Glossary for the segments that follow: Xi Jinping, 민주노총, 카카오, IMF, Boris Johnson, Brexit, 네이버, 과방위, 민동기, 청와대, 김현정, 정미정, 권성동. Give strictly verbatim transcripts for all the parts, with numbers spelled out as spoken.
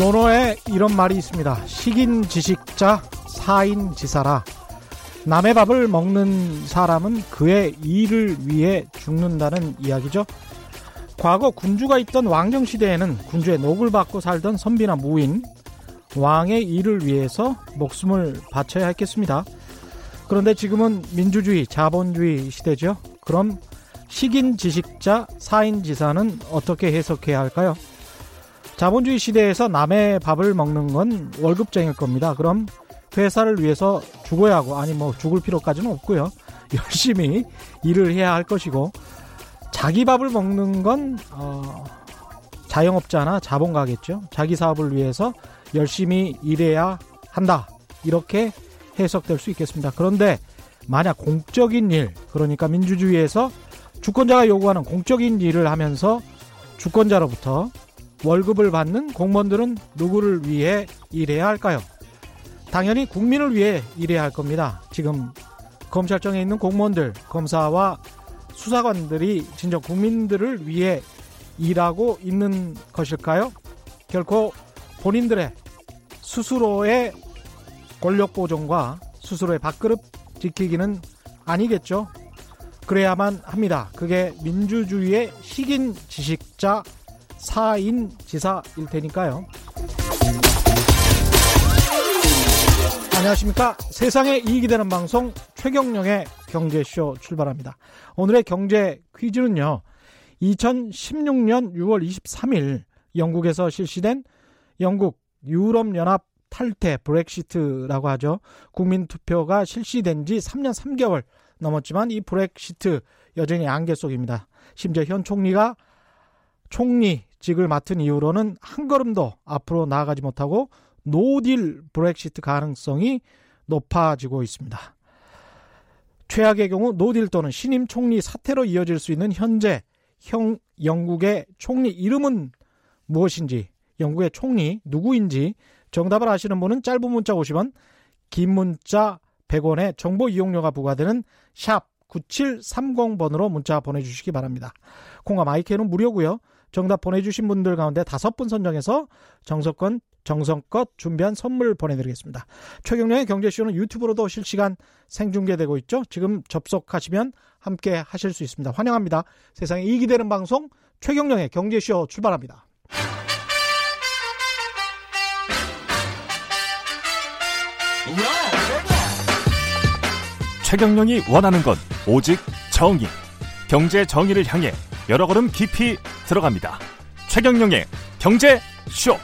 논어에 이런 말이 있습니다. 식인 지식자 사인 지사라. 남의 밥을 먹는 사람은 그의 이를 위해 죽는다는 이야기죠. 과거 군주가 있던 왕정시대에는 군주의 녹을 받고 살던 선비나 무인, 왕의 이를 위해서 목숨을 바쳐야 했겠습니다. 그런데 지금은 민주주의, 자본주의 시대죠. 그럼 식인 지식자, 사인 지사는 어떻게 해석해야 할까요? 자본주의 시대에서 남의 밥을 먹는 건 월급쟁일 겁니다. 그럼 회사를 위해서 죽어야 하고, 아니 뭐 죽을 필요까지는 없고요. 열심히 일을 해야 할 것이고, 자기 밥을 먹는 건 어, 자영업자나 자본가겠죠. 자기 사업을 위해서 열심히 일해야 한다. 이렇게 해석될 수 있겠습니다. 그런데 만약 공적인 일, 그러니까 민주주의에서 주권자가 요구하는 공적인 일을 하면서 주권자로부터 월급을 받는 공무원들은 누구를 위해 일해야 할까요? 당연히 국민을 위해 일해야 할 겁니다. 지금 검찰청에 있는 공무원들, 검사와 수사관들이 진정 국민들을 위해 일하고 있는 것일까요? 결코 본인들의 스스로의 권력 보존과 스스로의 밥그릇 지키기는 아니겠죠. 그래야만 합니다. 그게 민주주의의 식인 지식자, 사인 지사일 테니까요. 안녕하십니까. 세상에 이익이 되는 방송 최경영의 경제쇼 출발합니다. 오늘의 경제 퀴즈는요. 이천십육년 유월 이십삼일 영국에서 실시된 영국 유럽연합 탈퇴 브렉시트라고 하죠. 국민투표가 실시된 지 삼 년 삼 개월 넘었지만 이 브렉시트 여전히 안개 속입니다. 심지어 현 총리가 총리직을 맡은 이후로는 한 걸음도 앞으로 나아가지 못하고 노딜 브렉시트 가능성이 높아지고 있습니다. 최악의 경우 노딜 또는 신임 총리 사태로 이어질 수 있는 현재 형 영국의 총리 이름은 무엇인지, 영국의 총리 누구인지 정답을 아시는 분은 짧은 문자 오십 원, 긴 문자 백 원에 정보 이용료가 부과되는 샵 구칠삼공 번으로 문자 보내주시기 바랍니다. 콩과 마이크는 무료고요. 정답 보내주신 분들 가운데 다섯 분 선정해서 정석권, 정성껏 준비한 선물 보내드리겠습니다. 최경영의 경제쇼는 유튜브로도 실시간 생중계되고 있죠. 지금 접속하시면 함께 하실 수 있습니다. 환영합니다. 세상에 이익이 되는 방송 최경영의 경제쇼 출발합니다. 최경영이 원하는 건 오직 정의. 경제 정의를 향해 여러 걸음 깊이 들어갑니다. 최경영의 경제쇼.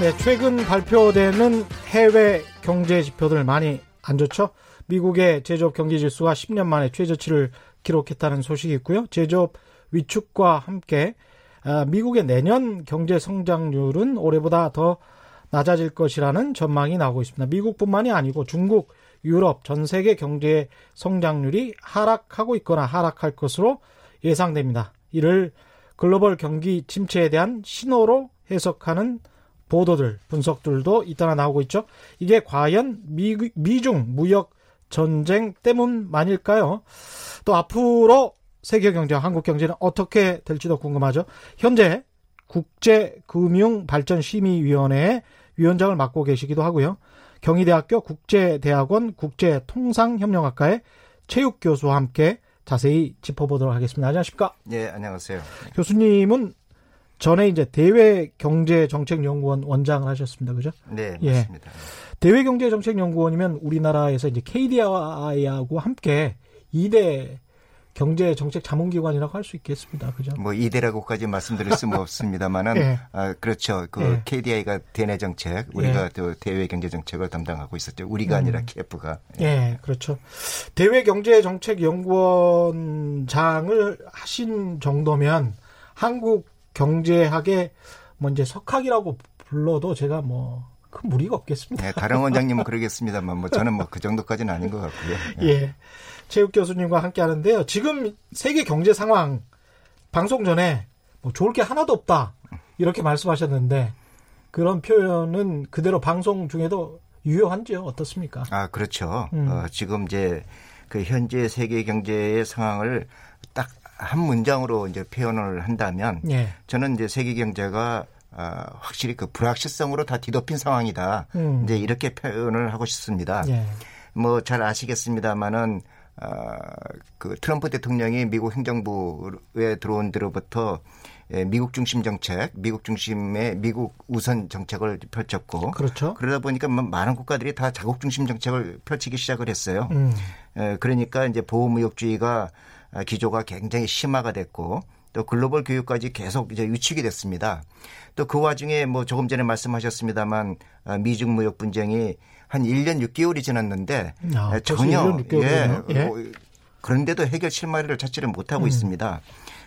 네, 최근 발표되는 해외 경제 지표들 많이 안 좋죠. 미국의 제조업 경기 지수가 십 년 만에 최저치를 기록했다는 소식이 있고요. 제조업 위축과 함께 미국의 내년 경제 성장률은 올해보다 더 낮아질 것이라는 전망이 나오고 있습니다. 미국뿐만이 아니고 중국, 유럽, 전 세계 경제 성장률이 하락하고 있거나 하락할 것으로 예상됩니다. 이를 글로벌 경기 침체에 대한 신호로 해석하는 보도들, 분석들도 잇따라 나오고 있죠. 이게 과연 미, 미중 무역 전쟁 때문만일까요? 또 앞으로 세계 경제와 한국 경제는 어떻게 될지도 궁금하죠. 현재 국제금융발전심의위원회의 위원장을 맡고 계시기도 하고요. 경희대학교 국제대학원 국제통상협력학과의 체육교수와 함께 자세히 짚어보도록 하겠습니다. 안녕하십니까? 예, 안녕하세요. 교수님은 전에 이제 대외경제정책연구원 원장을 하셨습니다. 그죠? 네, 맞습니다. 예. 대외경제정책연구원이면 우리나라에서 이제 케이디아이하고 함께 이 대 경제정책자문기관이라고 할 수 있겠습니다. 그죠? 뭐 이 대라고까지 말씀드릴 수는 없습니다만은, 예. 아, 그렇죠. 그 예. 케이디아이가 대내정책, 우리가 예. 또 대외경제정책을 담당하고 있었죠. 우리가 음. 아니라 케이에프가. 예. 예, 그렇죠. 대외경제정책연구원장을 하신 정도면 한국 경제학의 뭐 이제 석학이라고 불러도 제가 뭐 큰 무리가 없겠습니다. 네, 다른 원장님은 그러겠습니다만 뭐 저는 뭐 그 정도까지는 아닌 것 같고요. 네. 예, 최욱 교수님과 함께 하는데요. 지금 세계 경제 상황 방송 전에 뭐 좋을 게 하나도 없다 이렇게 말씀하셨는데 그런 표현은 그대로 방송 중에도 유효한지요? 어떻습니까? 아, 그렇죠. 음. 어, 지금 이제 그 현재 세계 경제의 상황을 딱 한 문장으로 이제 표현을 한다면 예. 저는 이제 세계 경제가 어, 확실히 그 불확실성으로 다 뒤덮인 상황이다. 음. 이제 이렇게 표현을 하고 싶습니다. 예. 뭐 잘 아시겠습니다만은 어, 그 트럼프 대통령이 미국 행정부에 들어온 데로부터 미국 중심 정책, 미국 중심의 미국 우선 정책을 펼쳤고, 그렇죠. 그러다 보니까 많은 국가들이 다 자국 중심 정책을 펼치기 시작을 했어요. 음. 그러니까 이제 보호 무역주의가 기조가 굉장히 심화가 됐고, 또 글로벌 교육까지 계속 이제 위축이 됐습니다. 또 그 와중에 뭐 조금 전에 말씀하셨습니다만 미중 무역 분쟁이 한 일 년 육 개월이 지났는데 아, 전혀 일 년 육 개월이네요. 예, 예. 그런데도 해결 실마리를 찾지를 못하고 음. 있습니다.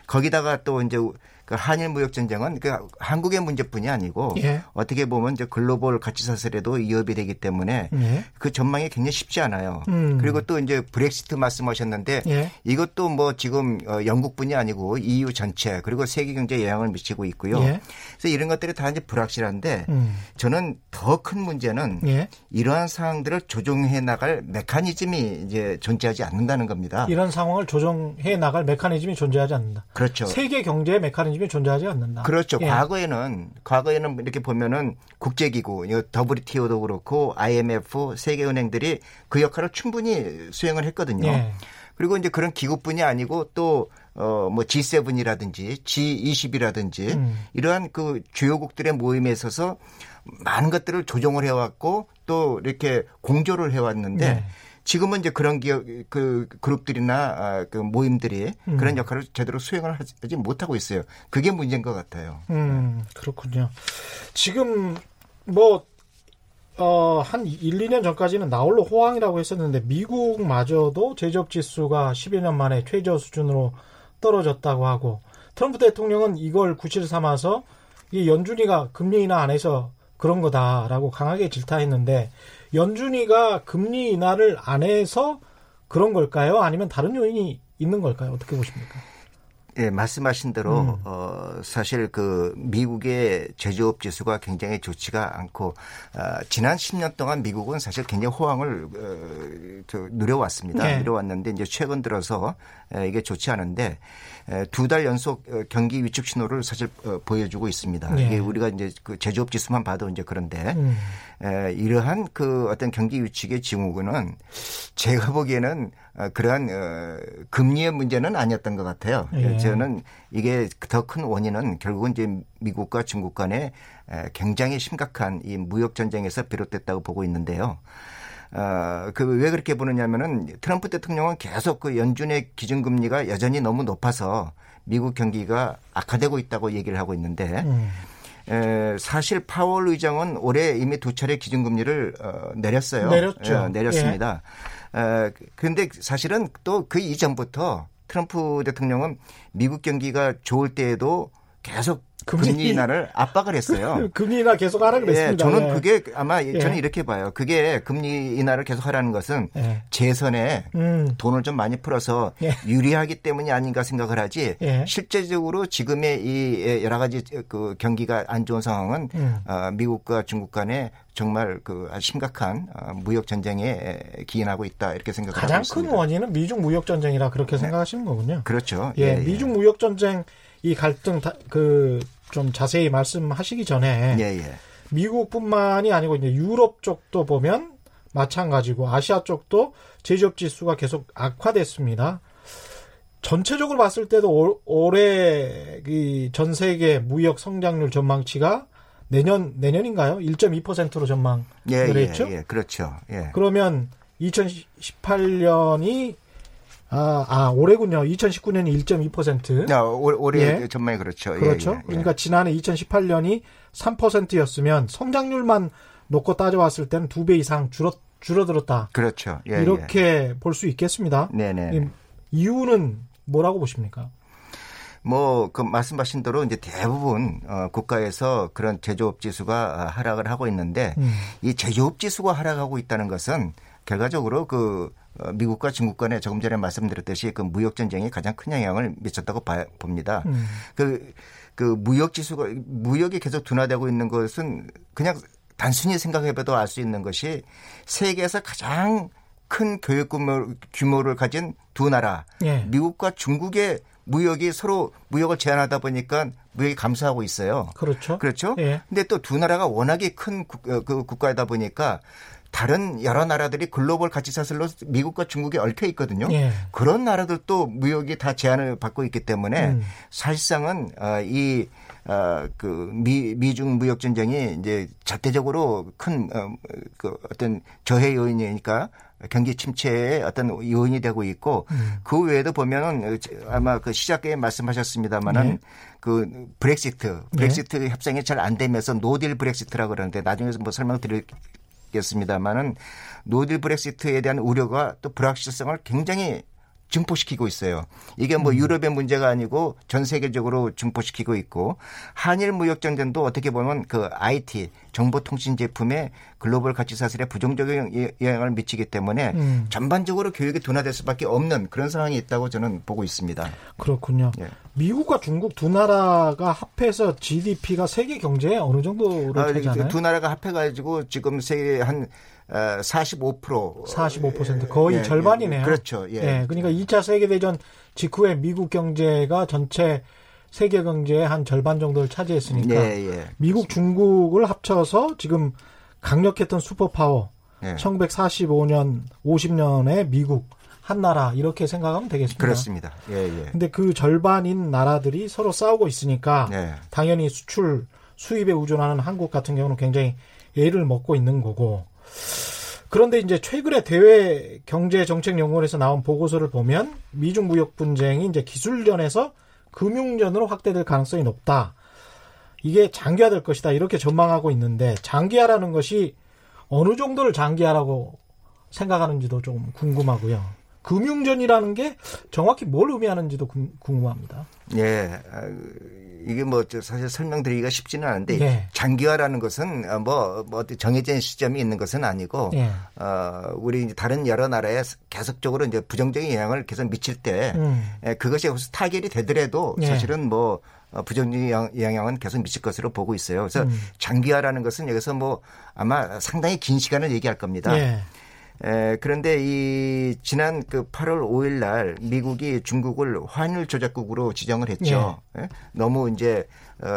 거기다가 또 이제 그 한일 무역 전쟁은 그 한국의 문제뿐이 아니고 예. 어떻게 보면 이제 글로벌 가치 사슬에도 위협이 되기 때문에 예. 그 전망이 굉장히 쉽지 않아요. 음. 그리고 또 이제 브렉시트 말씀하셨는데 예. 이것도 뭐 지금 영국뿐이 아니고 이유 전체 그리고 세계 경제에 영향을 미치고 있고요. 예. 그래서 이런 것들이 다 이제 불확실한데 음. 저는 더 큰 문제는 예. 이러한 상황들을 조정해 나갈 메커니즘이 이제 존재하지 않는다는 겁니다. 이런 상황을 조정해 나갈 메커니즘이 존재하지 않는다. 그렇죠. 세계 경제의 메커니즘 존재하지 않는다. 그렇죠. 예. 과거에는 과거에는 이렇게 보면은 국제기구, 더블유티오도 그렇고 아이엠에프, 세계은행들이 그 역할을 충분히 수행을 했거든요. 예. 그리고 이제 그런 기구뿐이 아니고 또 어 뭐 지 세븐이라든지 지 이십이라든지 음. 이러한 그 주요국들의 모임에 있어서 많은 것들을 조정을 해왔고 또 이렇게 공조를 해왔는데. 예. 지금은 이제 그런 기업, 그 그룹들이나 그 모임들이 음. 그런 역할을 제대로 수행을 하지 못하고 있어요. 그게 문제인 것 같아요. 음, 그렇군요. 지금 뭐, 어, 한 일, 이 년 전까지는 나홀로 호황이라고 했었는데 미국마저도 제조업 지수가 십여 년 만에 최저 수준으로 떨어졌다고 하고 트럼프 대통령은 이걸 구실 삼아서 이 연준이가 금리 인하 안 해서 그런 거다라고 강하게 질타했는데 연준이가 금리 인하를 안 해서 그런 걸까요? 아니면 다른 요인이 있는 걸까요? 어떻게 보십니까? 예, 말씀하신 대로 음. 어, 사실 그 미국의 제조업 지수가 굉장히 좋지가 않고 어, 지난 십 년 동안 미국은 사실 굉장히 호황을 어, 저, 누려왔습니다. 네. 누려왔는데 이제 최근 들어서 에, 이게 좋지 않은데 두 달 연속 경기 위축 신호를 사실 어, 보여주고 있습니다. 네. 이게 우리가 이제 그 제조업 지수만 봐도 이제 그런데 음. 에, 이러한 그 어떤 경기 위축의 징후는 제가 보기에는 어, 그러한 어, 금리의 문제는 아니었던 것 같아요. 네. 저는 이게 더 큰 원인은 결국은 이제 미국과 중국 간의 굉장히 심각한 이 무역 전쟁에서 비롯됐다고 보고 있는데요. 어, 그 왜 그렇게 보느냐면은 트럼프 대통령은 계속 그 연준의 기준금리가 여전히 너무 높아서 미국 경기가 악화되고 있다고 얘기를 하고 있는데 음. 에, 사실 파월 의장은 올해 이미 두 차례 기준금리를 어, 내렸어요. 내렸죠. 에, 내렸습니다. 예. 에, 그런데 사실은 또 그 이전부터 트럼프 대통령은 미국 경기가 좋을 때에도 계속 금리, 금리 인하를 압박을 했어요. 금리 인하 계속 하라 그랬습니다. 예, 저는 예. 그게 아마 예. 저는 이렇게 봐요. 그게 금리 인하를 계속 하라는 것은 예. 재선에 음. 돈을 좀 많이 풀어서 예. 유리하기 때문이 아닌가 생각을 하지 예. 실제적으로 지금의 이 여러 가지 그 경기가 안 좋은 상황은 음. 어, 미국과 중국 간의 정말 그 심각한 무역 전쟁에 기인하고 있다 이렇게 생각하고 있습니다. 가장 큰 원인은 미중 무역 전쟁이라 그렇게 네. 생각하시는 거군요. 그렇죠. 예, 예, 예. 미중 무역 전쟁 이 갈등 그 좀 자세히 말씀하시기 전에 예, 예. 미국뿐만이 아니고 이제 유럽 쪽도 보면 마찬가지고 아시아 쪽도 제조업 지수가 계속 악화됐습니다. 전체적으로 봤을 때도 올, 올해 이 전 세계 무역 성장률 전망치가 내년 내년인가요? 일 점 이 퍼센트로 전망을 예, 했죠. 예, 예, 그렇죠. 예. 그러면 이천십팔 년이 아, 아 올해군요. 이천십구 년이 일 점 이 퍼센트. 아, 올, 올해 예. 전망이 그렇죠. 그렇죠. 예, 예, 예. 그러니까 지난해 이천십팔 년이 삼 퍼센트였으면 성장률만 놓고 따져왔을 때는 두 배 이상 줄어 줄어들었다. 그렇죠. 예, 이렇게 예. 볼 수 있겠습니다. 네네. 이유는 뭐라고 보십니까? 뭐, 그 말씀하신 대로 이제 대부분 어, 국가에서 그런 제조업 지수가 하락을 하고 있는데 음. 이 제조업 지수가 하락하고 있다는 것은 결과적으로 그 미국과 중국 간에 조금 전에 말씀드렸듯이 그 무역 전쟁이 가장 큰 영향을 미쳤다고 봐, 봅니다. 음. 그, 그 무역 지수가 무역이 계속 둔화되고 있는 것은 그냥 단순히 생각해봐도 알 수 있는 것이 세계에서 가장 큰 교육 규모, 규모를 가진 두 나라, 예. 미국과 중국의 무역이 서로 무역을 제한하다 보니까 무역이 감소하고 있어요. 그렇죠. 그렇죠. 예. 근데 또 두 나라가 워낙에 큰 국, 그 국가이다 보니까 다른 여러 나라들이 글로벌 가치 사슬로 미국과 중국에 얽혀 있거든요. 예. 그런 나라들도 무역이 다 제한을 받고 있기 때문에 음. 사실상은 이 그 미 미중 무역 전쟁이 이제 절대적으로 큰 그 어떤 저해 요인이니까 경기 침체의 어떤 요인이 되고 있고 음. 그 외에도 보면은 아마 그 시작에 말씀하셨습니다만은 네. 그 브렉시트 브렉시트 네. 협상이 잘 안 되면서 노딜 브렉시트라고 그러는데 나중에 뭐 설명드릴. 겠습니다만은 노딜 브렉시트에 대한 우려가 또 불확실성을 굉장히 증폭시키고 있어요. 이게 뭐 음. 유럽의 문제가 아니고 전 세계적으로 증폭시키고 있고 한일 무역 전쟁도 어떻게 보면 그 아이티 정보통신 제품의 글로벌 가치 사슬에 부정적인 영향을 미치기 때문에 음. 전반적으로 교역이 둔화될 수밖에 없는 그런 상황이 있다고 저는 보고 있습니다. 그렇군요. 예. 미국과 중국 두 나라가 합해서 지디피가 세계 경제에 어느 정도로 차지하나요? 아, 두 나라가 합해가지고 지금 세계 한 사십오 퍼센트 사십오 퍼센트 거의 예, 절반이네요. 예, 그렇죠. 예. 예, 그러니까 이 차 세계대전 직후에 미국 경제가 전체 세계 경제의 한 절반 정도를 차지했으니까 예, 예. 미국 그렇습니다. 중국을 합쳐서 지금 강력했던 슈퍼파워 예. 천구백사십오 년 오십 년에 미국 한 나라 이렇게 생각하면 되겠습니다. 그렇습니다. 예, 예. 근데 그 절반인 나라들이 서로 싸우고 있으니까 예. 당연히 수출 수입에 의존하는 한국 같은 경우는 굉장히 애를 먹고 있는 거고 그런데 이제 최근에 대외 경제 정책 연구원에서 나온 보고서를 보면 미중 무역 분쟁이 이제 기술전에서 금융전으로 확대될 가능성이 높다. 이게 장기화될 것이다. 이렇게 전망하고 있는데 장기화라는 것이 어느 정도를 장기화라고 생각하는지도 좀 궁금하고요. 금융전이라는 게 정확히 뭘 의미하는지도 궁금합니다. 예. 이게 뭐 사실 설명드리기가 쉽지는 않은데 예. 장기화라는 것은 뭐 정해진 시점이 있는 것은 아니고 예. 어, 우리 이제 다른 여러 나라에 계속적으로 이제 부정적인 영향을 계속 미칠 때 음. 그것이 혹시 타결이 되더라도 예. 사실은 뭐 부정적인 영향은 계속 미칠 것으로 보고 있어요. 그래서 음. 장기화라는 것은 여기서 뭐 아마 상당히 긴 시간을 얘기할 겁니다. 예. 에, 그런데 이 지난 그 팔월 오일 날 미국이 중국을 환율 조작국으로 지정을 했죠. 예. 예? 너무 이제 어,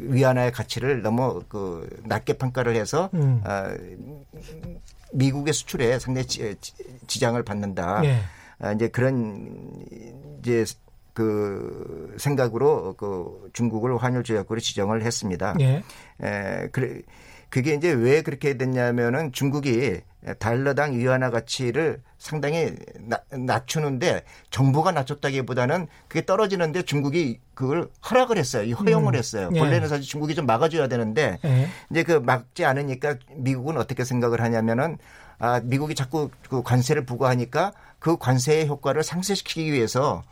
위안화의 가치를 너무 그 낮게 평가를 해서 음. 어, 미국의 수출에 상당히 지, 지, 지장을 받는다. 예. 아, 이제 그런 이제 그 생각으로 그 중국을 환율 조작국으로 지정을 했습니다. 예. 에, 그래. 그게 이제 왜 그렇게 됐냐면은 중국이 달러당 위안화 가치를 상당히 나, 낮추는데 정부가 낮췄다기보다는 그게 떨어지는데 중국이 그걸 허락을 했어요. 허용을 음. 했어요. 본래는 예. 사실 중국이 좀 막아줘야 되는데 예. 이제 그 막지 않으니까 미국은 어떻게 생각을 하냐면은 아, 미국이 자꾸 그 관세를 부과하니까 그 관세의 효과를 상쇄시키기 위해서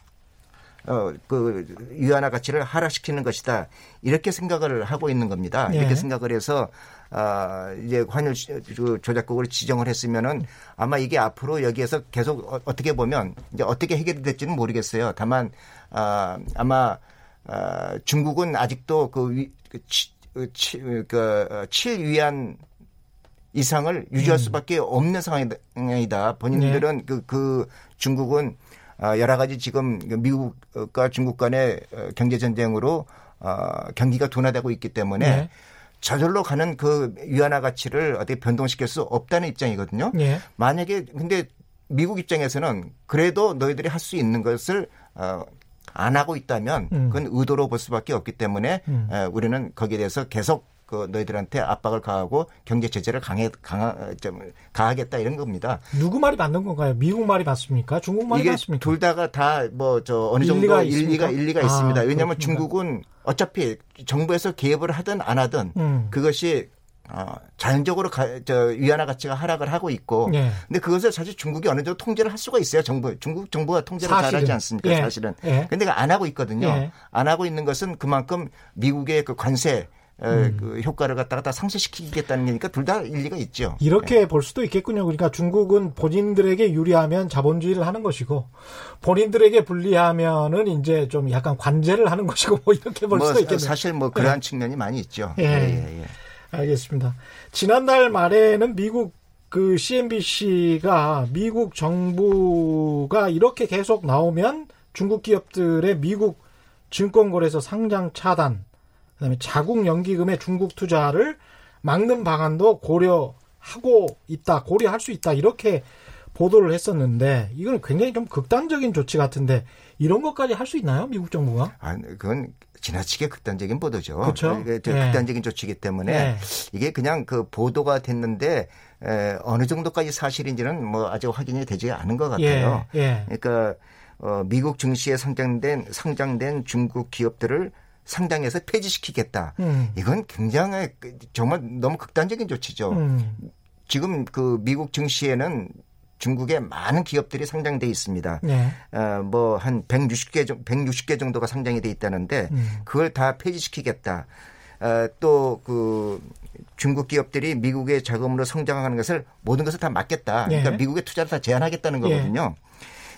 어, 그 위안화 가치를 하락시키는 것이다. 이렇게 생각을 하고 있는 겁니다. 예. 이렇게 생각을 해서 아, 이제 환율 조작국을 지정을 했으면은 아마 이게 앞으로 여기에서 계속 어떻게 보면 이제 어떻게 해결이 될지는 모르겠어요. 다만 아, 아마 아, 중국은 아직도 그, 위, 그, 치, 치, 그 칠 위안 이상을 유지할 수밖에 없는 상황이다. 본인들은 예. 그, 그 중국은 여러 가지 지금 미국과 중국 간의 경제 전쟁으로 경기가 둔화되고 있기 때문에 네. 저절로 가는 그 위안화 가치를 어떻게 변동시킬 수 없다는 입장이거든요. 네. 만약에 근데 미국 입장에서는 그래도 너희들이 할 수 있는 것을 안 하고 있다면 그건 의도로 볼 수밖에 없기 때문에 음. 우리는 거기에 대해서 계속 그 너희들한테 압박을 가하고 경제 제재를 강해 강하, 좀 가하겠다 이런 겁니다. 누구 말이 맞는 건가요? 미국 말이 맞습니까? 중국 말이 이게 맞습니까? 둘 다가 다 뭐 저 어느 정도 일리가 일리가, 일리가 아, 있습니다. 왜냐하면 그렇습니다. 중국은 어차피 정부에서 개입을 하든 안 하든 음. 그것이 어, 자연적으로 가, 저 위안화 가치가 하락을 하고 있고, 예. 근데 그것을 사실 중국이 어느 정도 통제를 할 수가 있어요. 정부, 중국 정부가 통제를 사실은. 잘하지 않습니까? 예. 사실은. 예. 근데 안 하고 있거든요. 예. 안 하고 있는 것은 그만큼 미국의 그 관세 음. 그 효과를 갖다가 다 상쇄시키겠다는 거니까 둘 다 일리가 있죠. 이렇게 네. 볼 수도 있겠군요. 그러니까 중국은 본인들에게 유리하면 자본주의를 하는 것이고 본인들에게 불리하면은 이제 좀 약간 관제를 하는 것이고 뭐 이렇게 볼 뭐 수도 있겠네요. 사실 뭐 그러한 네. 측면이 많이 있죠. 예. 예, 예, 예. 알겠습니다. 지난달 말에는 미국 그 씨엔비씨가 미국 정부가 이렇게 계속 나오면 중국 기업들의 미국 증권거래소 상장 차단, 그다음에 자국 연기금의 중국 투자를 막는 방안도 고려하고 있다, 고려할 수 있다 이렇게 보도를 했었는데 이건 굉장히 좀 극단적인 조치 같은데 이런 것까지 할 수 있나요? 미국 정부가? 아, 그건 지나치게 극단적인 보도죠. 그렇죠. 네. 극단적인 조치이기 때문에 네. 이게 그냥 그 보도가 됐는데 에, 어느 정도까지 사실인지는 뭐 아직 확인이 되지 않은 것 같아요. 예. 예. 그러니까 어, 미국 증시에 상장된 상장된 중국 기업들을 상장해서 폐지시키겠다. 음. 이건 굉장히 정말 너무 극단적인 조치죠. 음. 지금 그 미국 증시에는 중국의 많은 기업들이 상장돼 있습니다. 네. 어, 뭐 한 백육십 개 정도가 상장이 돼 있다는데 음. 그걸 다 폐지시키겠다. 어, 또 그 중국 기업들이 미국의 자금으로 성장하는 것을 모든 것을 다 막겠다. 네. 그러니까 미국의 투자를 다 제한하겠다는 거거든요.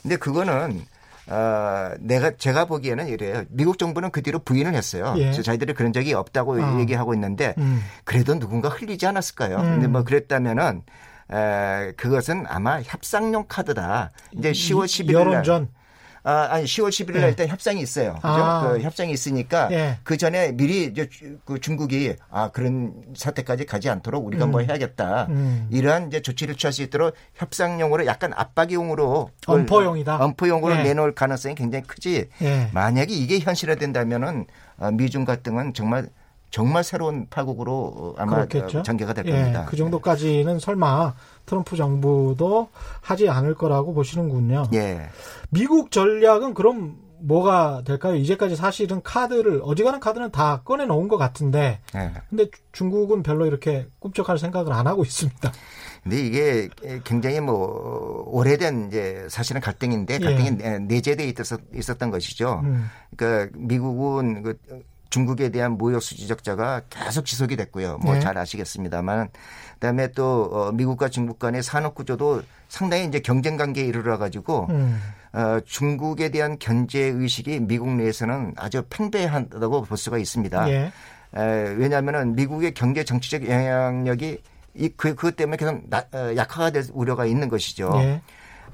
그런데 네. 그거는 어, 내가 제가 보기에는 이래요. 미국 정부는 그 뒤로 부인을 했어요. 예. 그래서 자기들이 그런 적이 없다고 어. 얘기하고 있는데 음. 그래도 누군가 흘리지 않았을까요? 음. 근데 뭐 그랬다면은. 에, 그것은 아마 협상용 카드다. 이제 시월 십일일 날. 여론전? 아, 아니, 시월 십일일 날 예. 일단 협상이 있어요. 그죠? 아. 그 협상이 있으니까 예. 그 전에 미리 이제 그 중국이 아, 그런 사태까지 가지 않도록 우리가 음. 뭐 해야겠다. 음. 이러한 이제 조치를 취할 수 있도록 협상용으로 약간 압박용으로. 엄포용이다. 엄포용으로 예. 내놓을 가능성이 굉장히 크지. 예. 만약에 이게 현실화된다면은 미중 갈등은 정말 정말 새로운 파국으로 아마 그렇겠죠. 전개가 될 겁니다. 예, 그 정도까지는 네. 설마 트럼프 정부도 하지 않을 거라고 보시는군요. 예. 미국 전략은 그럼 뭐가 될까요? 이제까지 사실은 카드를 어지간한 카드는 다 꺼내놓은 것 같은데 예. 근데 중국은 별로 이렇게 꿈쩍할 생각을 안 하고 있습니다. 근데 이게 굉장히 뭐 오래된 이제 사실은 갈등인데 갈등이 예. 내재되어 있었던 것이죠. 음. 그러니까 미국은 그 중국에 대한 무역 수지적자가 계속 지속이 됐고요. 뭐 잘 네. 아시겠습니다만, 그다음에 또 미국과 중국 간의 산업 구조도 상당히 이제 경쟁 관계에 이르러 가지고 음. 어, 중국에 대한 견제 의식이 미국 내에서는 아주 팽배한다고 볼 수가 있습니다. 예. 에, 왜냐하면은 미국의 경제 정치적 영향력이 이 그 그것 때문에 계속 나, 약화가 될 우려가 있는 것이죠. 예.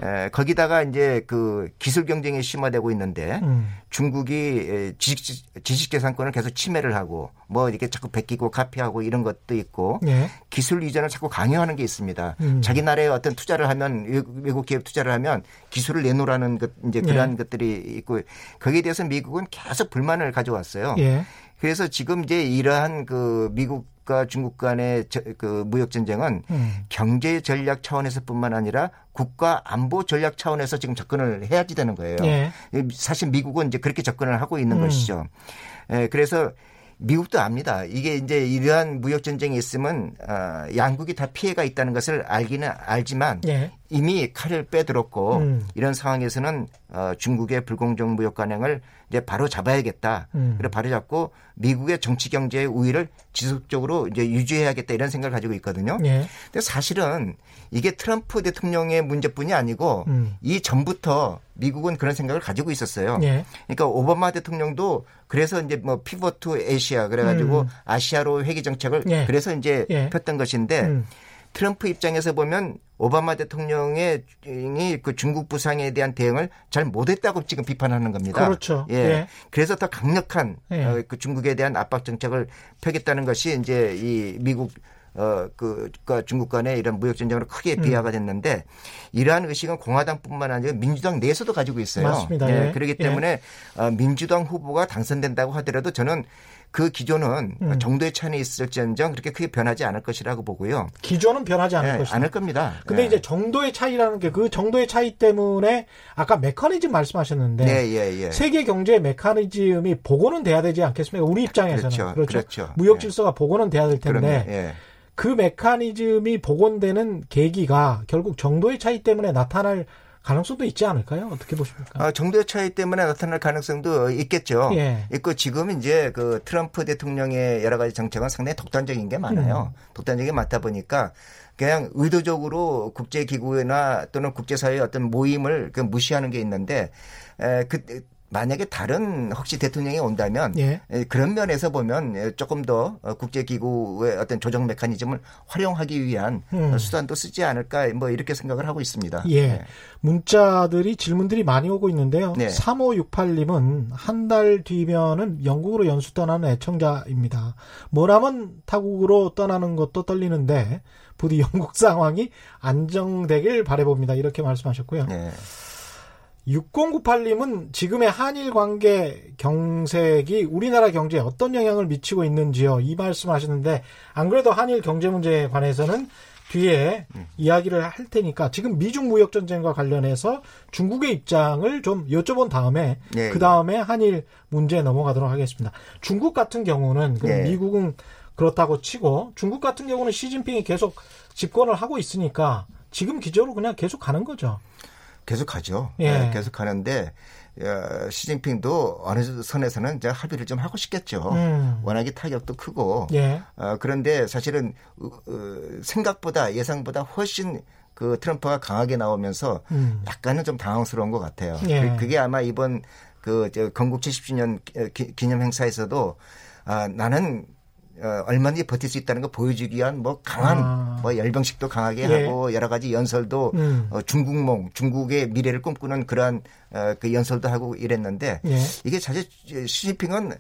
에, 거기다가 이제 그 기술 경쟁이 심화되고 있는데 음. 중국이 지식, 지식 재산권을 계속 침해를 하고 뭐 이렇게 자꾸 베끼고 카피하고 이런 것도 있고 예. 기술 이전을 자꾸 강요하는 게 있습니다. 음. 자기 나라에 어떤 투자를 하면 외국 기업 투자를 하면 기술을 내놓으라는 것 이제 그러한 예. 것들이 있고 거기에 대해서 미국은 계속 불만을 가져왔어요. 예. 그래서 지금 이제 이러한 그 미국 과 중국 간의 저, 그 무역 전쟁은 음. 경제 전략 차원에서뿐만 아니라 국가 안보 전략 차원에서 지금 접근을 해야지 되는 거예요. 예. 사실 미국은 이제 그렇게 접근을 하고 있는 음. 것이죠. 예, 그래서 미국도 압니다. 이게 이제 이러한 무역 전쟁이 있으면 어, 양국이 다 피해가 있다는 것을 알기는 알지만 예. 이미 칼을 빼들었고 음. 이런 상황에서는 어, 중국의 불공정 무역 관행을 이제 바로 잡아야겠다. 음. 그래 바로 잡고 미국의 정치 경제의 우위를 지속적으로 이제 유지해야겠다 이런 생각을 가지고 있거든요. 예. 근데 사실은 이게 트럼프 대통령의 문제뿐이 아니고 음. 이 전부터 미국은 그런 생각을 가지고 있었어요. 예. 그러니까 오바마 대통령도 그래서 이제 뭐 피벗 투 아시아 그래가지고 음. 아시아로 회귀 정책을 예. 그래서 이제 예. 폈던 것인데 음. 트럼프 입장에서 보면 오바마 대통령의 그 중국 부상에 대한 대응을 잘 못했다고 지금 비판하는 겁니다. 그렇죠. 예. 예. 그래서 더 강력한 예. 그 중국에 대한 압박 정책을 펴겠다는 것이 이제 이 미국 어, 그, 그러니까 중국 간의 이런 무역전쟁으로 크게 비화가 됐는데 이러한 의식은 공화당뿐만 아니라 민주당 내에서도 가지고 있어요. 맞습니다. 예. 예. 그렇기 때문에 예. 민주당 후보가 당선된다고 하더라도 저는 그 기조는 음. 정도의 차이는 있을지언정 그렇게 크게 변하지 않을 것이라고 보고요. 기조는 변하지 않을 예. 것이다. 않을 겁니다. 근데 예. 이제 정도의 차이라는 게 그 정도의 차이 때문에 아까 메커니즘 말씀하셨는데 예. 예. 예. 세계 경제의 메커니즘이 복원은 돼야 되지 않겠습니까? 우리 입장에서는. 그렇죠. 그렇죠. 그렇죠. 무역 질서가 예. 복원은 돼야 될 텐데. 예. 그 메커니즘이 복원되는 계기가 결국 정도의 차이 때문에 나타날 가능성도 있지 않을까요? 어떻게 보십니까? 아, 정도의 차이 때문에 나타날 가능성도 있겠죠. 예. 있고 지금 이제 그 트럼프 대통령의 여러 가지 정책은 상당히 독단적인 게 많아요. 음. 독단적인 게 많다 보니까 그냥 의도적으로 국제기구나 또는 국제사회의 어떤 모임을 무시하는 게 있는데 에, 그 만약에 다른 혹시 대통령이 온다면 예. 그런 면에서 보면 조금 더 국제기구의 어떤 조정 메커니즘을 활용하기 위한 음. 수단도 쓰지 않을까 뭐 이렇게 생각을 하고 있습니다. 예. 네. 문자들이 질문들이 많이 오고 있는데요. 네. 삼오육팔 님은 한 달 뒤면은 영국으로 연수 떠나는 애청자입니다. 뭐라면 타국으로 떠나는 것도 떨리는데 부디 영국 상황이 안정되길 바라봅니다. 이렇게 말씀하셨고요. 네. 육공구팔 님은 지금의 한일 관계 경색이 우리나라 경제에 어떤 영향을 미치고 있는지요? 이 말씀하시는데 안 그래도 한일 경제 문제에 관해서는 뒤에 음. 이야기를 할 테니까 지금 미중 무역 전쟁과 관련해서 중국의 입장을 좀 여쭤본 다음에 네, 그 다음에 네. 한일 문제에 넘어가도록 하겠습니다. 중국 같은 경우는 네. 미국은 그렇다고 치고 중국 같은 경우는 시진핑이 계속 집권을 하고 있으니까 지금 기조로 그냥 계속 가는 거죠. 계속 가죠. 예. 계속 가는데 시진핑도 어느 선에서는 이제 합의를 좀 하고 싶겠죠. 음. 워낙에 타격도 크고. 예. 그런데 사실은 생각보다 예상보다 훨씬 그 트럼프가 강하게 나오면서 음. 약간은 좀 당황스러운 것 같아요. 예. 그게 아마 이번 그 건국 칠십 주년 기념 행사에서도 아, 나는 어, 얼마든지 버틸 수 있다는 거 보여주기 위한 뭐 강한 아. 뭐 열병식도 강하게 예. 하고 여러 가지 연설도 음. 어, 중국몽, 중국의 미래를 꿈꾸는 그러한 어, 그 연설도 하고 이랬는데 예. 이게 사실 시진핑은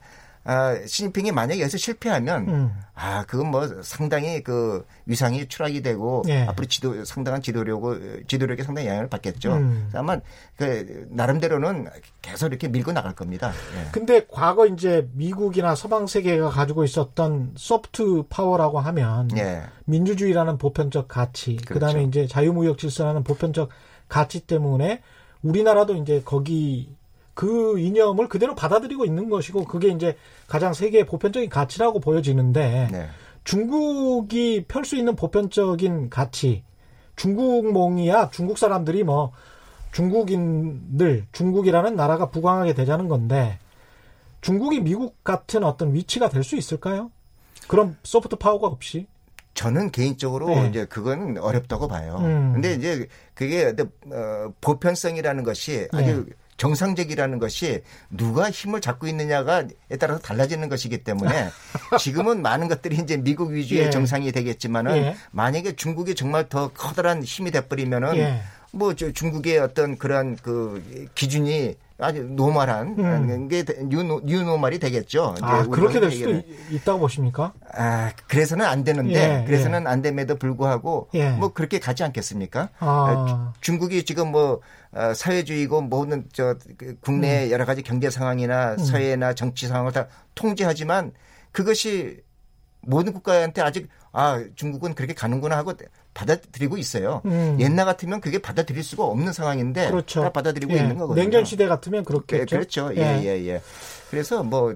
아, 시진핑이 만약에 여기서 실패하면 음. 아 그건 뭐 상당히 그 위상이 추락이 되고 예. 앞으로 지도 상당한 지도력고 지도력에 상당히 영향을 받겠죠. 음. 아마 그 나름대로는 계속 이렇게 밀고 나갈 겁니다. 예. 근데 과거 이제 미국이나 서방 세계가 가지고 있었던 소프트 파워라고 하면 예. 민주주의라는 보편적 가치, 그렇죠. 그다음에 이제 자유무역 질서라는 보편적 가치 때문에 우리나라도 이제 거기 그 이념을 그대로 받아들이고 있는 것이고 그게 이제 가장 세계의 보편적인 가치라고 보여지는데 네. 중국이 펼 수 있는 보편적인 가치 중국몽이야 중국 사람들이 뭐 중국인들 중국이라는 나라가 부강하게 되자는 건데 중국이 미국 같은 어떤 위치가 될 수 있을까요? 그럼 소프트 파워가 없이? 저는 개인적으로 네. 이제 그건 어렵다고 봐요. 음. 근데 이제 그게 어, 보편성이라는 것이 아주 네. 정상적이라는 것이 누가 힘을 잡고 있느냐가에 따라서 달라지는 것이기 때문에 지금은 많은 것들이 이제 미국 위주의 예. 정상이 되겠지만은 예. 만약에 중국이 정말 더 커다란 힘이 돼버리면은 예. 뭐 저 중국의 어떤 그런 그 기준이 아주 노멀한 음. 게 뉴노멀이 되겠죠. 아 그렇게 될 수도 얘기는. 있다고 보십니까? 아 그래서는 안 되는데 예, 그래서는 예. 안 됨에도 불구하고 예. 뭐 그렇게 가지 않겠습니까? 아. 중국이 지금 뭐 사회주의고 모든 저 국내 음. 여러 가지 경제 상황이나 사회나 정치 상황을 다 통제하지만 그것이 모든 국가한테 아직 아 중국은 그렇게 가는구나 하고. 받아들이고 있어요. 음. 옛날 같으면 그게 받아들일 수가 없는 상황인데 그렇죠. 다 받아들이고 예. 있는 거거든요. 냉전 시대 같으면 그렇겠죠. 네, 그렇죠. 예예예. 예, 예. 그래서 뭐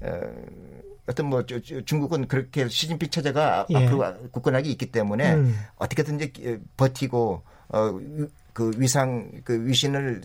어, 어떤 뭐 저, 저, 중국은 그렇게 시진핑 체제가 예. 앞으로 굳건하게 있기 때문에 음. 어떻게든지 버티고 어, 그 위상 그 위신을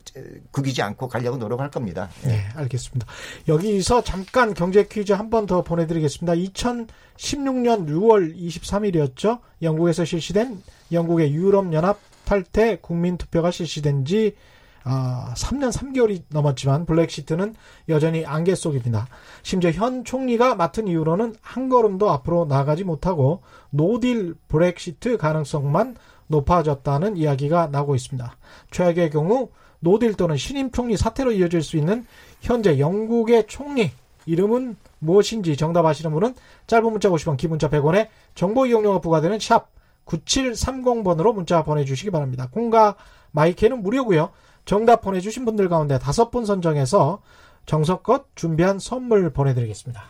구기지 않고 가려고 노력할 겁니다. 예. 네, 알겠습니다. 여기서 잠깐 경제 퀴즈 한 번 더 보내드리겠습니다. 이천십육 년 유월 이십삼일이었죠. 영국에서 실시된 영국의 유럽연합 탈퇴 국민투표가 실시된 지 아, 삼 년 삼 개월이 넘었지만 블랙시트는 여전히 안개 속입니다. 심지어 현 총리가 맡은 이후로는 한 걸음도 앞으로 나아가지 못하고 노딜 브렉시트 가능성만 높아졌다는 이야기가 나오고 있습니다. 최악의 경우 노딜 또는 신임 총리 사태로 이어질 수 있는 현재 영국의 총리 이름은 무엇인지 정답 아시는 분은 짧은 문자 오십 원, 긴 문자 백 원에 정보 이용료가 부과되는 샵 구칠삼공 번으로 문자 보내주시기 바랍니다. 콩과 마이크는 무료고요. 정답 보내주신 분들 가운데 다섯 분 선정해서 정석껏 준비한 선물 보내드리겠습니다.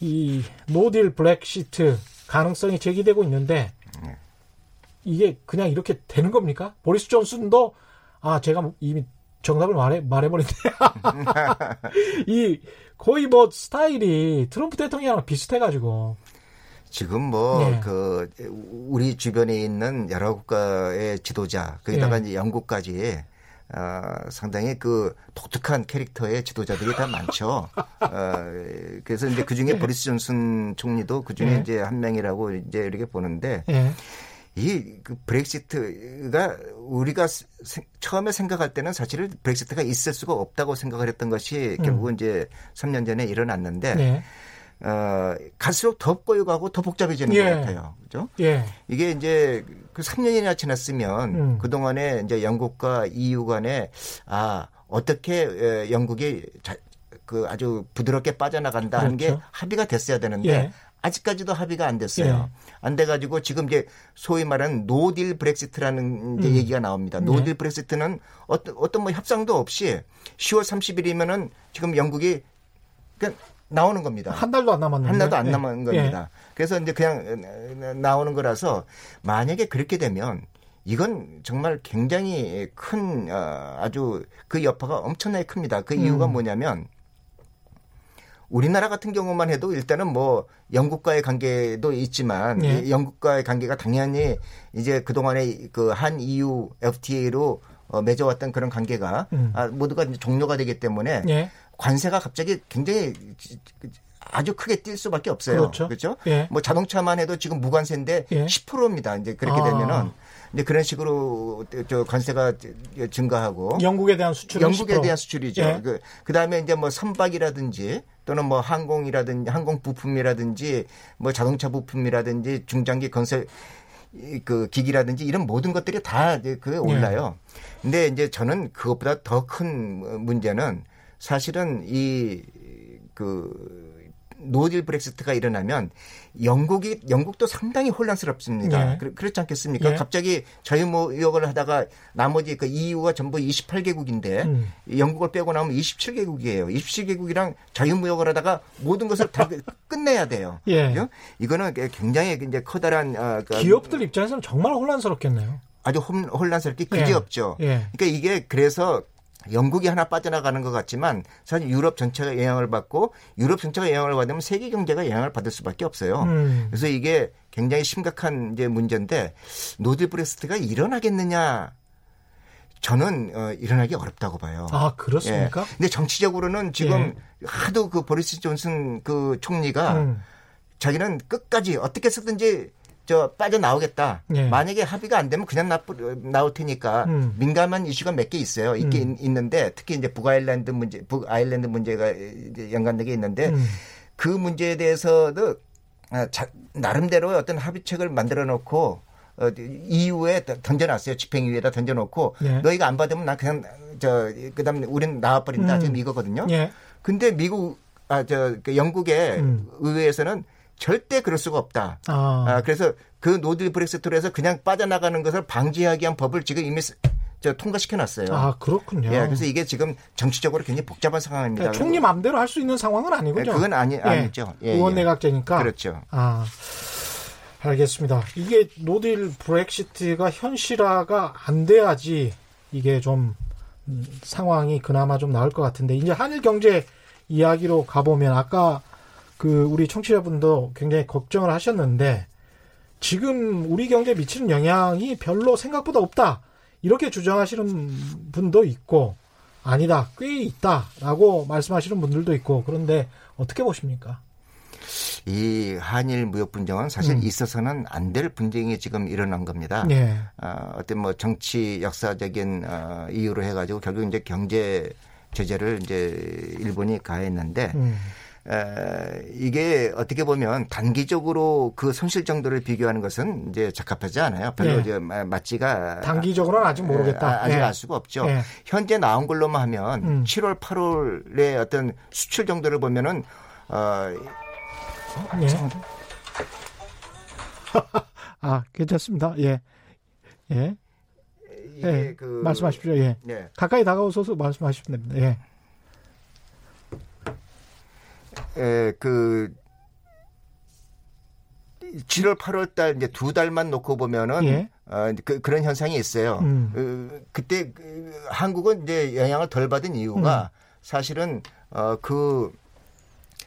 이 노딜 브렉시트 가능성이 제기되고 있는데 이게 그냥 이렇게 되는 겁니까? 보리스 존슨도 아 제가 이미 정답을 말해 말해버렸네. 이 거의 뭐 스타일이 트럼프 대통령이랑 비슷해가지고. 지금 뭐, 예. 그, 우리 주변에 있는 여러 국가의 지도자, 거기다가 예. 이제 영국까지, 어, 상당히 그 독특한 캐릭터의 지도자들이 다 많죠. 어, 그래서 이제 그 중에 예. 보리스 존슨 총리도 그 중에 예. 이제 한 명이라고 이제 이렇게 보는데, 예. 이 브렉시트가 우리가 처음에 생각할 때는 사실은 브렉시트가 있을 수가 없다고 생각을 했던 것이 결국은 음. 이제 삼 년 전에 일어났는데 네. 어, 갈수록 더 꼬여가고 더 복잡해지는 예. 것 같아요. 그죠? 예. 이게 이제 그 삼 년이나 지났으면 음. 그동안에 이제 영국과 이유 간에 아, 어떻게 영국이 자, 그 아주 부드럽게 빠져나간다 하는 그렇죠. 게 합의가 됐어야 되는데 예. 아직까지도 합의가 안 됐어요. 예. 안 돼가지고 지금 이제 소위 말하는 노딜 브렉시트라는 이제 음. 얘기가 나옵니다. 노딜 네. 브렉시트는 어떤, 어떤 뭐 협상도 없이 시월 삼십일이면은 지금 영국이 그러니까 나오는 겁니다. 한 달도 안 남았는데. 한 달도 안 예. 남은 겁니다. 예. 그래서 이제 그냥 나오는 거라서 만약에 그렇게 되면 이건 정말 굉장히 큰 아주 그 여파가 엄청나게 큽니다. 그 이유가 음. 뭐냐면 우리나라 같은 경우만 해도 일단은 뭐 영국과의 관계도 있지만 예. 영국과의 관계가 당연히 이제 그동안에 그 한 이유 에프티에이로 맺어왔던 그런 관계가 음. 모두가 이제 종료가 되기 때문에 예. 관세가 갑자기 굉장히 아주 크게 뛸 수밖에 없어요. 그렇죠. 그렇죠? 예. 뭐 자동차만 해도 지금 무관세인데 예. 십 퍼센트입니다. 이제 그렇게 아. 되면은 이제 그런 식으로 저 관세가 증가하고 영국에 대한 수출 영국에 십 퍼센트. 대한 수출이죠. 예. 그 그다음에 이제 뭐 선박이라든지 또는 뭐 항공이라든지 항공 부품이라든지 뭐 자동차 부품이라든지 중장기 건설 그 기기라든지 이런 모든 것들이 다 그 올라요. 예. 근데 이제 저는 그것보다 더 큰 문제는 사실은 이 그 노딜 브렉시트가 일어나면 영국이 영국도 상당히 혼란스럽습니다. 예. 그렇지 않겠습니까? 예. 갑자기 자유무역을 하다가 나머지 그 이유가 전부 이십팔 개국인데 음. 영국을 빼고 나면 이십칠 개국이에요. 이십칠 개국이랑 자유무역을 하다가 모든 것을 다 끝내야 돼요. 예. 그렇죠? 이거는 굉장히 이제 커다란 아, 그러니까 기업들 입장에서는 정말 혼란스럽겠네요. 아주 혼, 혼란스럽기 그지없죠. 예. 예. 그러니까 이게 그래서 영국이 하나 빠져나가는 것 같지만 사실 유럽 전체가 영향을 받고 유럽 전체가 영향을 받으면 세계 경제가 영향을 받을 수밖에 없어요. 음. 그래서 이게 굉장히 심각한 이제 문제인데 노딜 브렉시트가 일어나겠느냐? 저는 어, 일어나기 어렵다고 봐요. 아 그렇습니까? 예. 근데 정치적으로는 지금 예. 하도 그 보리스 존슨 그 총리가 음. 자기는 끝까지 어떻게 쓰든지 저 빠져나오겠다. 예. 만약에 합의가 안 되면 그냥 나, 나올 테니까 음. 민감한 이슈가 몇 개 있어요. 있게 음. 있는데 특히 이제 북아일랜드 문제, 북아일랜드 문제가 이제 연관된 게 있는데 음. 그 문제에 대해서도 자, 나름대로 어떤 합의책을 만들어 놓고 어, 이유에 던져놨어요. 집행유예에다 던져놓고 예. 너희가 안 받으면 나 그냥 저 그다음에 우린 나와버린다. 음. 지금 이거거든요. 예. 근데 미국 아 저 그 영국의 음. 의회에서는 절대 그럴 수가 없다. 아. 아, 그래서 그 노딜 브렉시트로 해서 그냥 빠져나가는 것을 방지하기 위한 법을 지금 이미 저 통과시켜놨어요. 아, 그렇군요. 예, 그래서 이게 지금 정치적으로 굉장히 복잡한 상황입니다. 그러니까 총리 마음대로 할 수 있는 상황은 아니군요. 예, 그건 아니, 아니죠. 예, 의원내각제니까. 예. 그렇죠. 아, 알겠습니다. 이게 노딜 브렉시트가 현실화가 안 돼야지 이게 좀 상황이 그나마 좀 나을 것 같은데 이제 한일 경제 이야기로 가보면 아까 그 우리 청취자분도 굉장히 걱정을 하셨는데 지금 우리 경제에 미치는 영향이 별로 생각보다 없다. 이렇게 주장하시는 분도 있고 아니다. 꽤 있다라고 말씀하시는 분들도 있고 그런데 어떻게 보십니까? 이 한일 무역 분쟁은 사실 음. 있어서는 안 될 분쟁이 지금 일어난 겁니다. 네. 어, 어떤 뭐 정치 역사적인 어, 이유로 해가지고 결국 이제 경제 제재를 이제 일본이 가했는데 음. 에, 이게 어떻게 보면 단기적으로 그 손실 정도를 비교하는 것은 이제 적합하지 않아요. 별로 예. 이제 맞지가 단기적으로는 아직 모르겠다. 아, 아직 예. 알 수가 없죠. 예. 현재 나온 걸로만 하면 음. 칠월, 팔월의 어떤 수출 정도를 보면은 어, 어? 예. 아 괜찮습니다. 예, 예, 이게 예. 그 말씀하십시오. 예, 예. 가까이 다가오셔서 말씀하시면 됩니다. 예. 예, 그 칠월, 팔월 달 이제 두 달만 놓고 보면은 예. 어, 그, 그런 현상이 있어요. 음. 어, 그때 그, 한국은 이제 영향을 덜 받은 이유가 음. 사실은 어, 그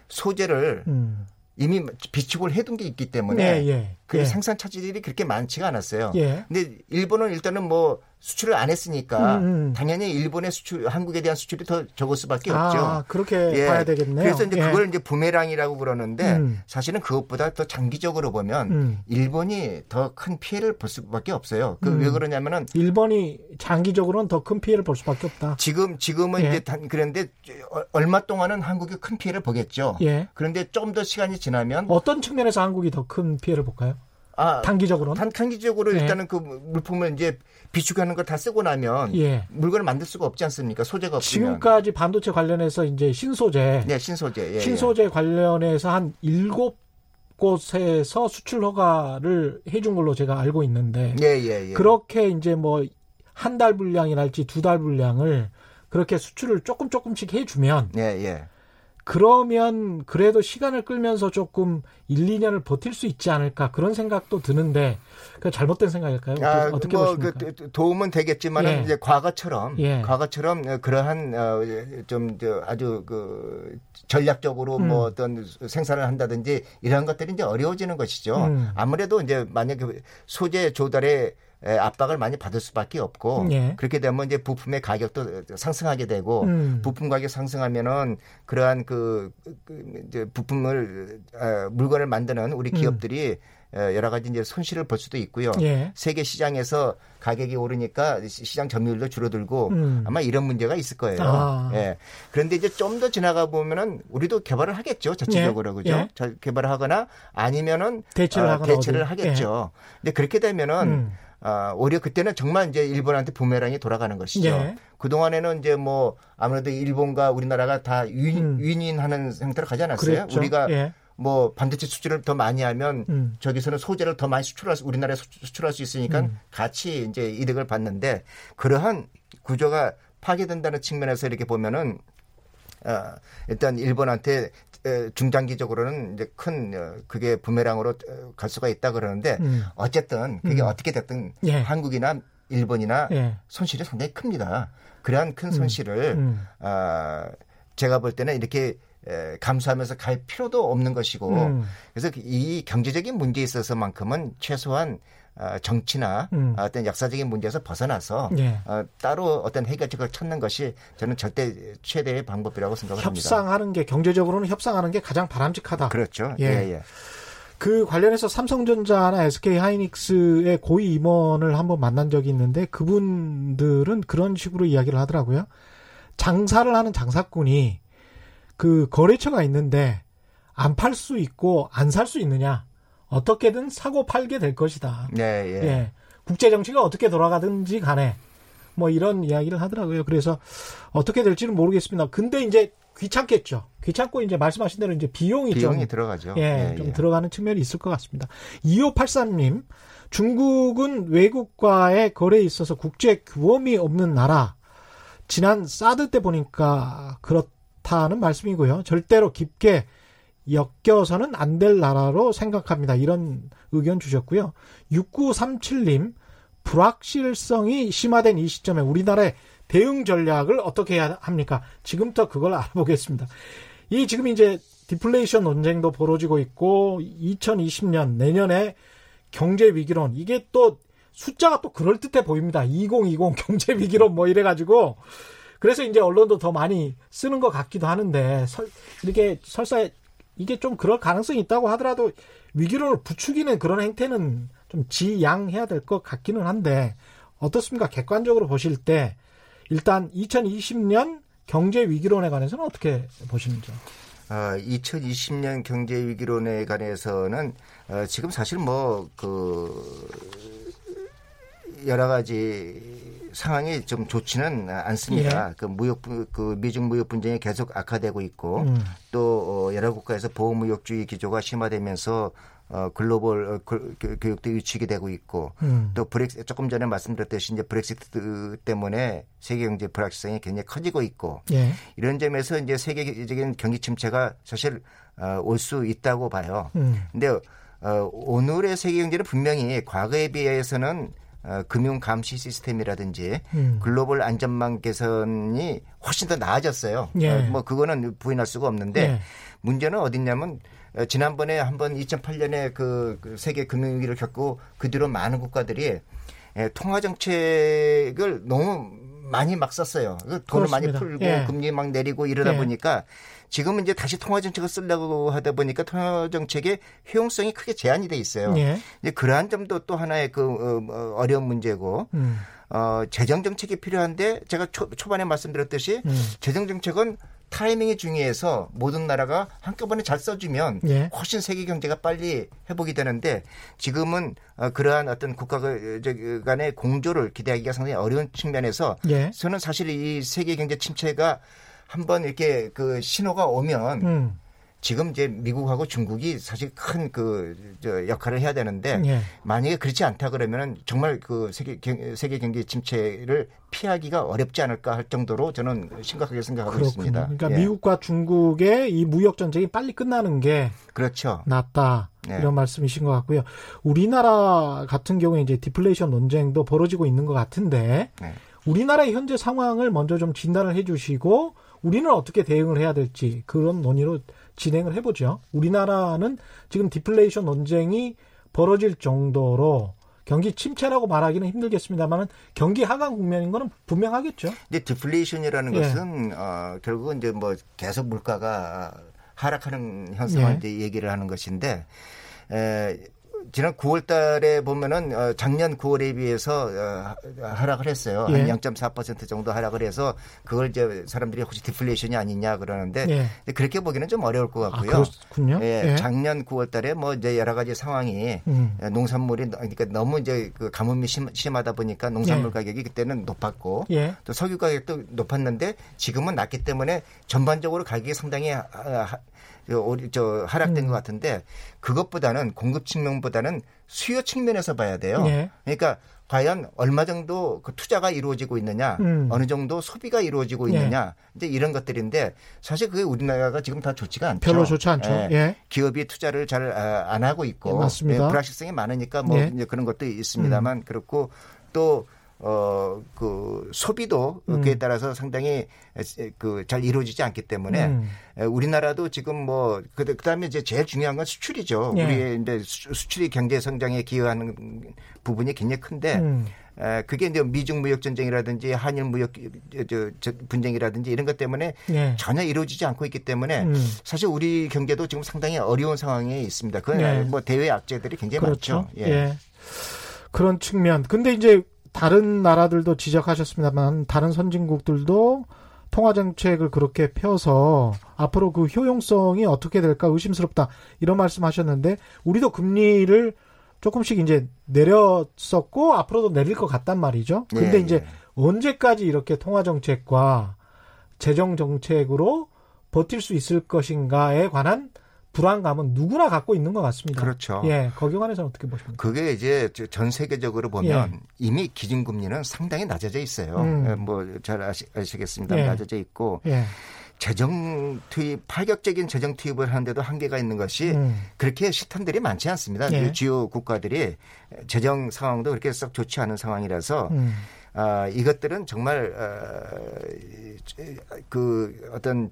소재를 음. 이미 비축을 해둔 게 있기 때문에 예, 예, 그 예. 생산 차질이 그렇게 많지가 않았어요. 예. 근데 일본은 일단은 뭐 수출을 안 했으니까 음. 당연히 일본의 수출, 한국에 대한 수출이 더 적을 수밖에 없죠. 아, 그렇게 예. 봐야 되겠네요. 그래서 이제 예. 그걸 이제 부메랑이라고 그러는데 음. 사실은 그것보다 더 장기적으로 보면 음. 일본이 더 큰 피해를 볼 수밖에 없어요. 그 왜 음. 그러냐면은 일본이 장기적으로는 더 큰 피해를 볼 수밖에 없다. 지금 지금은 예. 이제 단 그런데 얼마 동안은 한국이 큰 피해를 보겠죠. 예. 그런데 좀 더 시간이 지나면 어떤 측면에서 한국이 더 큰 피해를 볼까요? 아, 단기적으로는? 단, 단기적으로 네. 일단은 그 물품을 이제 비축하는 거 다 쓰고 나면 예. 물건을 만들 수가 없지 않습니까? 소재가 없으면. 지금까지 반도체 관련해서 이제 신소재. 네, 신소재. 예, 신소재 예. 관련해서 한 일곱 곳에서 수출 허가를 해준 걸로 제가 알고 있는데. 예, 예, 예. 그렇게 이제 뭐 한 달 분량이랄지 두 달 분량을 그렇게 수출을 조금 조금씩 해주면. 예, 예. 그러면 그래도 시간을 끌면서 조금 일, 이 년을 버틸 수 있지 않을까 그런 생각도 드는데 그 잘못된 생각일까요? 아, 어떻게 뭐 보십니까? 그 도움은 되겠지만 예. 이제 과거처럼 예. 과거처럼 그러한 좀 아주 그 전략적으로 음. 뭐 어떤 생산을 한다든지 이런 것들이 이제 어려워지는 것이죠. 음. 아무래도 이제 만약에 소재 조달에 압박을 많이 받을 수밖에 없고 예. 그렇게 되면 이제 부품의 가격도 상승하게 되고 음. 부품 가격 상승하면은 그러한 그, 그 이제 부품을 어, 물건을 만드는 우리 기업들이 음. 어, 여러 가지 이제 손실을 볼 수도 있고요. 예. 세계 시장에서 가격이 오르니까 시장 점유율도 줄어들고 음. 아마 이런 문제가 있을 거예요. 아. 예. 그런데 이제 좀 더 지나가 보면은 우리도 개발을 하겠죠. 자체적으로 예. 그죠? 예. 개발을 하거나 아니면은 대체를, 어, 대체를 하겠죠. 예. 근데 그렇게 되면은. 음. 아, 오히려 그때는 정말 이제 일본한테 부메랑이 돌아가는 것이죠. 예. 그동안에는 이제 뭐 아무래도 일본과 우리나라가 다 윈, 음. 윈윈하는 형태로 가지 않았어요? 그랬죠. 우리가 예. 뭐 반도체 수출을 더 많이 하면 음. 저기서는 소재를 더 많이 수출할 수, 우리나라에 수출할 수 있으니까 음. 같이 이제 이득을 받는데 그러한 구조가 파괴된다는 측면에서 이렇게 보면은 어, 일단 일본한테 중장기적으로는 이제 큰 그게 부메랑으로 갈 수가 있다 그러는데 음. 어쨌든 그게 음. 어떻게 됐든 예. 한국이나 일본이나 예. 손실이 상당히 큽니다. 그러한 큰 손실을 음. 음. 어, 제가 볼 때는 이렇게 감수하면서 갈 필요도 없는 것이고 음. 그래서 이 경제적인 문제에 있어서만큼은 최소한 정치나 음. 어떤 역사적인 문제에서 벗어나서 예. 따로 어떤 해결책을 찾는 것이 저는 절대 최대의 방법이라고 생각합니다. 협상하는 게 경제적으로는 협상하는 게 가장 바람직하다. 그렇죠. 예. 예, 예. 그 관련해서 삼성전자나 에스케이하이닉스의 고위 임원을 한번 만난 적이 있는데 그분들은 그런 식으로 이야기를 하더라고요. 장사를 하는 장사꾼이 그 거래처가 있는데 안 팔 수 있고 안 살 수 있느냐? 어떻게든 사고 팔게 될 것이다. 예, 예. 예. 국제 정치가 어떻게 돌아가든지 간에 뭐 이런 이야기를 하더라고요. 그래서 어떻게 될지는 모르겠습니다. 근데 이제 귀찮겠죠. 귀찮고 이제 말씀하신 대로 이제 비용이, 비용이 좀 들어가죠. 예, 예, 좀 예. 들어가는 측면이 있을 것 같습니다. 이오팔삼 님, 중국은 외국과의 거래에 있어서 국제 규범이 없는 나라. 지난 사드 때 보니까 그렇다는 말씀이고요. 절대로 깊게 엮여서는 안 될 나라로 생각합니다. 이런 의견 주셨고요. 육구삼칠 님, 불확실성이 심화된 이 시점에 우리나라의 대응 전략을 어떻게 해야 합니까? 지금부터 그걸 알아보겠습니다. 이 지금 이제 디플레이션 논쟁도 벌어지고 있고 이천이십 년 내년에 경제 위기론 이게 또 숫자가 또 그럴듯해 보입니다. 이천이십 경제 위기론 뭐 이래가지고 그래서 이제 언론도 더 많이 쓰는 것 같기도 하는데 설, 이렇게 설사에 이게 좀 그럴 가능성이 있다고 하더라도 위기론을 부추기는 그런 행태는 좀 지양해야 될 것 같기는 한데 어떻습니까? 객관적으로 보실 때 일단 이천이십 년 경제 위기론에 관해서는 어떻게 보시는지요? 어, 이천이십 년 경제 위기론에 관해서는 어, 지금 사실 뭐 그 여러 가지 상황이 좀 좋지는 않습니다. 예. 그 무역, 그 미중 무역 분쟁이 계속 악화되고 있고 음. 또 여러 국가에서 보호무역주의 기조가 심화되면서 글로벌 교육도 위축이 되고 있고 음. 또 브렉시 조금 전에 말씀드렸듯이 이제 브렉시트 때문에 세계 경제 불확실성이 굉장히 커지고 있고 예. 이런 점에서 이제 세계적인 경기 침체가 사실 올 수 있다고 봐요. 그런데 음. 오늘의 세계 경제는 분명히 과거에 비해서는 어, 금융 감시 시스템이라든지 음. 글로벌 안전망 개선이 훨씬 더 나아졌어요. 예. 어, 뭐 그거는 부인할 수가 없는데 예. 문제는 어딨냐면 어, 지난번에 한번 이천팔 년에 그, 그 세계 금융위기를 겪고 그 뒤로 많은 국가들이 예, 통화 정책을 너무 많이 막 썼어요. 돈을 그렇습니다. 많이 풀고 예. 금리 막 내리고 이러다 예. 보니까 지금은 이제 다시 통화 정책을 쓰려고 하다 보니까 통화 정책의 효용성이 크게 제한이 돼 있어요. 예. 이제 그러한 점도 또 하나의 그 어려운 문제고. 음. 어, 재정 정책이 필요한데 제가 초, 초반에 말씀드렸듯이 음. 재정 정책은 타이밍이 중요해서 모든 나라가 한꺼번에 잘 써주면 예. 훨씬 세계 경제가 빨리 회복이 되는데 지금은 그러한 어떤 국가 간의 공조를 기대하기가 상당히 어려운 측면에서 예. 저는 사실 이 세계 경제 침체가 한번 이렇게 그 신호가 오면 음. 지금 이제 미국하고 중국이 사실 큰 그 저 역할을 해야 되는데 예. 만약에 그렇지 않다 그러면은 정말 그 세계 경, 세계 경기 침체를 피하기가 어렵지 않을까 할 정도로 저는 심각하게 생각하고 그렇군요. 있습니다. 그러니까 예. 미국과 중국의 이 무역 전쟁이 빨리 끝나는 게 그렇죠. 낫다. 네. 이런 말씀이신 것 같고요. 우리나라 같은 경우에 이제 디플레이션 논쟁도 벌어지고 있는 것 같은데 네. 우리나라의 현재 상황을 먼저 좀 진단을 해 주시고 우리는 어떻게 대응을 해야 될지 그런 논의로 진행을 해보죠. 우리나라는 지금 디플레이션 논쟁이 벌어질 정도로 경기 침체라고 말하기는 힘들겠습니다만 경기 하강 국면인 건 분명하겠죠. 근데 디플레이션이라는 예. 것은 어, 결국은 이제 뭐 계속 물가가 하락하는 현상을 예. 이제 얘기를 하는 것인데 에, 지난 구월 달에 보면은 어, 작년 구월에 비해서 어, 하락을 했어요. 예. 한 영 점 사 퍼센트 정도 하락을 해서 그걸 이제 사람들이 혹시 디플레이션이 아니냐 그러는데 예. 그렇게 보기는 좀 어려울 것 같고요. 아, 그렇군요. 예, 예. 작년 구월 달에 뭐 이제 여러 가지 상황이 음. 농산물이 그러니까 너무 이제 그 가뭄이 심, 심하다 보니까 농산물 예. 가격이 그때는 높았고 예. 또 석유 가격도 높았는데 지금은 낮기 때문에 전반적으로 가격이 상당히 하, 하, 저, 저 하락된 음. 것 같은데 그것보다는 공급 측면보다는 수요 측면에서 봐야 돼요. 예. 그러니까 과연 얼마 정도 그 투자가 이루어지고 있느냐, 음. 어느 정도 소비가 이루어지고 있느냐, 예. 이제 이런 것들인데 사실 그게 우리나라가 지금 다 좋지가 않죠. 별로 좋지 않죠. 예. 예. 기업이 투자를 잘 안 하고 있고, 맞습니다. 예. 불확실성이 많으니까 뭐 예. 이제 그런 것도 있습니다만 음. 그렇고 또. 어, 그 소비도 음. 그에 따라서 상당히 그 잘 이루어지지 않기 때문에 음. 우리나라도 지금 뭐 그다음에 이제 제일 중요한 건 수출이죠. 예. 우리의 이제 수출이 경제 성장에 기여하는 부분이 굉장히 큰데 음. 그게 이제 미중 무역 전쟁이라든지 한일 무역 분쟁이라든지 이런 것 때문에 예. 전혀 이루어지지 않고 있기 때문에 음. 사실 우리 경제도 지금 상당히 어려운 상황에 있습니다. 그건 예. 뭐 대외 악재들이 굉장히 그렇죠. 많죠. 예. 예. 그런 측면. 근데 이제 다른 나라들도 지적하셨습니다만 다른 선진국들도 통화정책을 그렇게 펴서 앞으로 그 효용성이 어떻게 될까 의심스럽다 이런 말씀하셨는데 우리도 금리를 조금씩 이제 내렸었고 앞으로도 내릴 것 같단 말이죠. 근데 예, 예. 이제 언제까지 이렇게 통화정책과 재정정책으로 버틸 수 있을 것인가에 관한 불안감은 누구나 갖고 있는 것 같습니다. 그렇죠. 예, 거기에 관해서는 어떻게 보십니까? 그게 이제 전 세계적으로 보면 예. 이미 기준금리는 상당히 낮아져 있어요. 음. 뭐 잘 아시, 아시겠습니다. 예. 낮아져 있고 예. 재정 투입, 파격적인 재정 투입을 하는데도 한계가 있는 것이 음. 그렇게 시탄들이 많지 않습니다. 예. 주요 국가들이 재정 상황도 그렇게 썩 좋지 않은 상황이라서 음. 아, 이것들은 정말 아, 그 어떤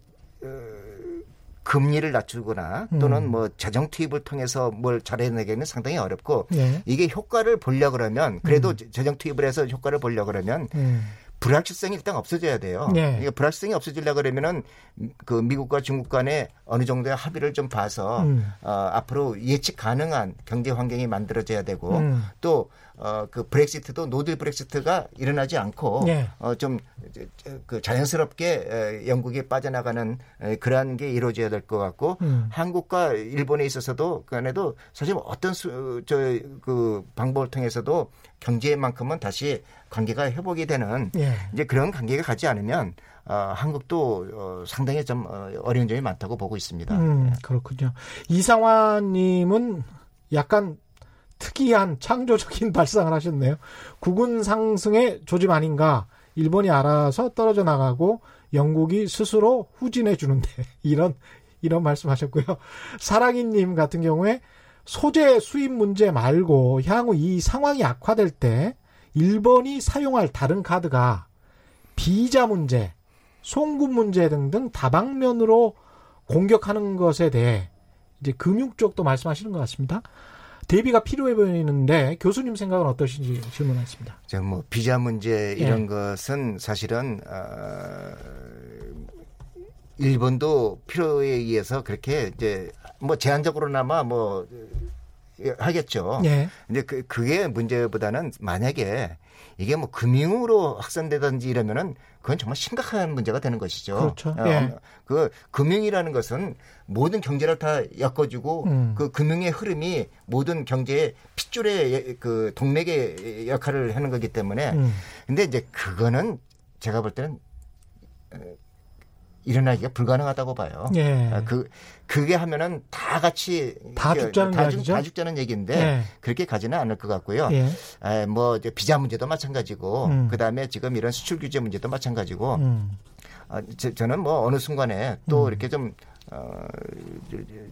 금리를 낮추거나 또는 음. 뭐 재정 투입을 통해서 뭘 잘해내기는 상당히 어렵고 예. 이게 효과를 보려 그러면 그래도 음. 재정 투입을 해서 효과를 보려 그러면 음. 불확실성이 일단 없어져야 돼요. 예. 그러니까 불확실성이 없어지려 그러면은 그 미국과 중국 간에 어느 정도의 합의를 좀 봐서 음. 어, 앞으로 예측 가능한 경제 환경이 만들어져야 되고 음. 또 어, 그 브렉시트도 노딜 브렉시트가 일어나지 않고 예. 어, 좀 그 자연스럽게 영국이 빠져나가는 그러한 게 이루어져야 될 것 같고 음. 한국과 일본에 있어서도 그 안에도 사실 어떤 수, 저, 그 방법을 통해서도 경제만큼은 다시 관계가 회복이 되는 예. 이제 그런 관계가 가지 않으면 어, 한국도 어, 상당히 좀 어려운 점이 많다고 보고 있습니다. 음, 예. 그렇군요. 이상화님은 약간 특이한 창조적인 발상을 하셨네요. 국운 상승의 조짐 아닌가? 일본이 알아서 떨어져 나가고 영국이 스스로 후진해 주는데 이런 이런 말씀하셨고요. 사랑이님 같은 경우에 소재 수입 문제 말고 향후 이 상황이 악화될 때 일본이 사용할 다른 카드가 비자 문제, 송금 문제 등등 다방면으로 공격하는 것에 대해 이제 금융 쪽도 말씀하시는 것 같습니다. 대비가 필요해 보이는데 교수님 생각은 어떠신지 질문하겠습니다. 제가 뭐 비자 문제 이런 예. 것은 사실은 어, 일본도 필요에 의해서 그렇게 이제 뭐 제한적으로나마 뭐 하겠죠. 예. 근데 그, 그게 문제보다는 만약에 이게 뭐 금융으로 확산되든지 이러면은 그건 정말 심각한 문제가 되는 것이죠. 그렇죠. 어, 예. 그 금융이라는 것은 모든 경제를 다 엮어주고 음. 그 금융의 흐름이 모든 경제의 핏줄의 그 동맥의 역할을 하는 거기 때문에 음. 근데 이제 그거는 제가 볼 때는 일어나기가 불가능하다고 봐요. 예. 그 그게 하면은 다 같이 다 죽자는 다, 주, 다 죽자는 얘기인데 예. 그렇게 가지는 않을 것 같고요. 예. 에, 뭐 이제 비자 문제도 마찬가지고 음. 그 다음에 지금 이런 수출 규제 문제도 마찬가지고 음. 아, 저, 저는 뭐 어느 순간에 또 음. 이렇게 좀 어,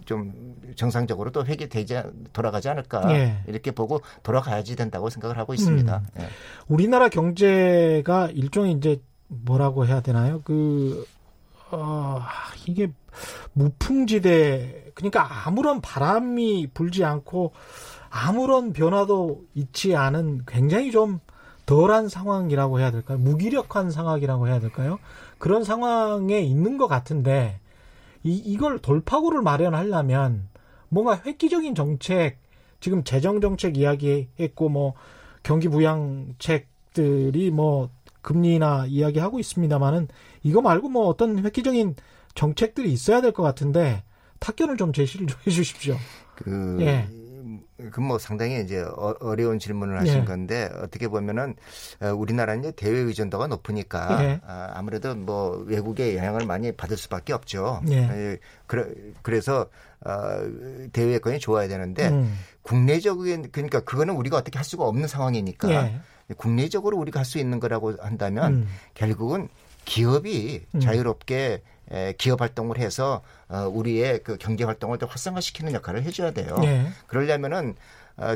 좀 정상적으로 또 회귀되지 돌아가지 않을까 예. 이렇게 보고 돌아가야지 된다고 생각을 하고 있습니다. 음. 예. 우리나라 경제가 일종의 이제 뭐라고 해야 되나요? 그 어, 이게 무풍지대, 그러니까 아무런 바람이 불지 않고 아무런 변화도 있지 않은 굉장히 좀 덜한 상황이라고 해야 될까요? 무기력한 상황이라고 해야 될까요? 그런 상황에 있는 것 같은데 이, 이걸 돌파구를 마련하려면 뭔가 획기적인 정책, 지금 재정정책 이야기했고 뭐 경기부양책들이 뭐 금리나 이야기하고 있습니다만은 이거 말고 뭐 어떤 획기적인 정책들이 있어야 될 것 같은데 탁견을 좀 제시를 좀 해주십시오. 그, 예. 그 뭐 상당히 이제 어려운 질문을 하신 예. 건데 어떻게 보면은 우리나라는 대외 의존도가 높으니까 예. 아무래도 뭐 외국의 영향을 많이 받을 수밖에 없죠. 예. 그래서 대외 여건이 좋아야 되는데 음. 국내적인 그러니까 그거는 우리가 어떻게 할 수가 없는 상황이니까. 예. 국내적으로 우리가 할 수 있는 거라고 한다면 음. 결국은 기업이 음. 자유롭게 기업 활동을 해서 우리의 그 경제 활동을 더 활성화시키는 역할을 해줘야 돼요. 네. 그러려면은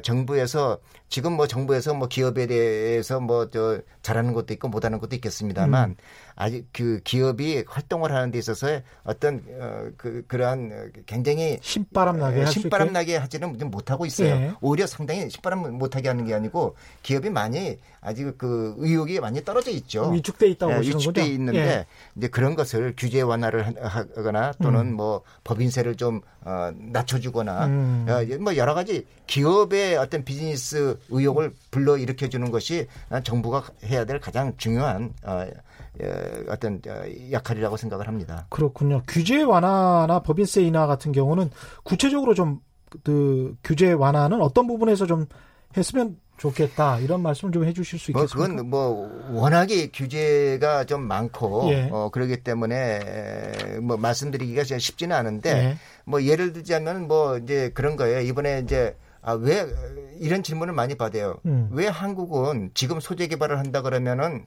정부에서 지금 뭐 정부에서 뭐 기업에 대해서 뭐 저 잘하는 것도 있고 못하는 것도 있겠습니다만 음. 아직 그 기업이 활동을 하는 데 있어서의 어떤 어, 그 그러한 굉장히 신바람 나게 신바람 나게 하지는 못하고 있어요. 예. 오히려 상당히 신바람 못하게 하는 게 아니고 기업이 많이 아직 그 의욕이 많이 떨어져 있죠. 위축돼 있다고 보시는 거죠? 위축돼 있는데 예. 이제 그런 것을 규제 완화를 하거나 또는 음. 뭐 법인세를 좀 어, 낮춰주거나 음. 어, 뭐 여러 가지 기업 어떤 비즈니스 의욕을 불러일으켜주는 것이 정부가 해야 될 가장 중요한 어떤 역할이라고 생각을 합니다. 그렇군요. 규제 완화나 법인세 인하 같은 경우는 구체적으로 좀 그 규제 완화는 어떤 부분에서 좀 했으면 좋겠다 이런 말씀 좀 해주실 수 있겠습니까? 뭐 그건 뭐 워낙에 규제가 좀 많고 예. 어, 그러기 때문에 뭐 말씀드리기가 쉽지는 않은데 예. 뭐 예를 들자면 뭐 이제 그런 거예요. 이번에 이제 아, 왜, 이런 질문을 많이 받아요. 음. 왜 한국은 지금 소재 개발을 한다 그러면은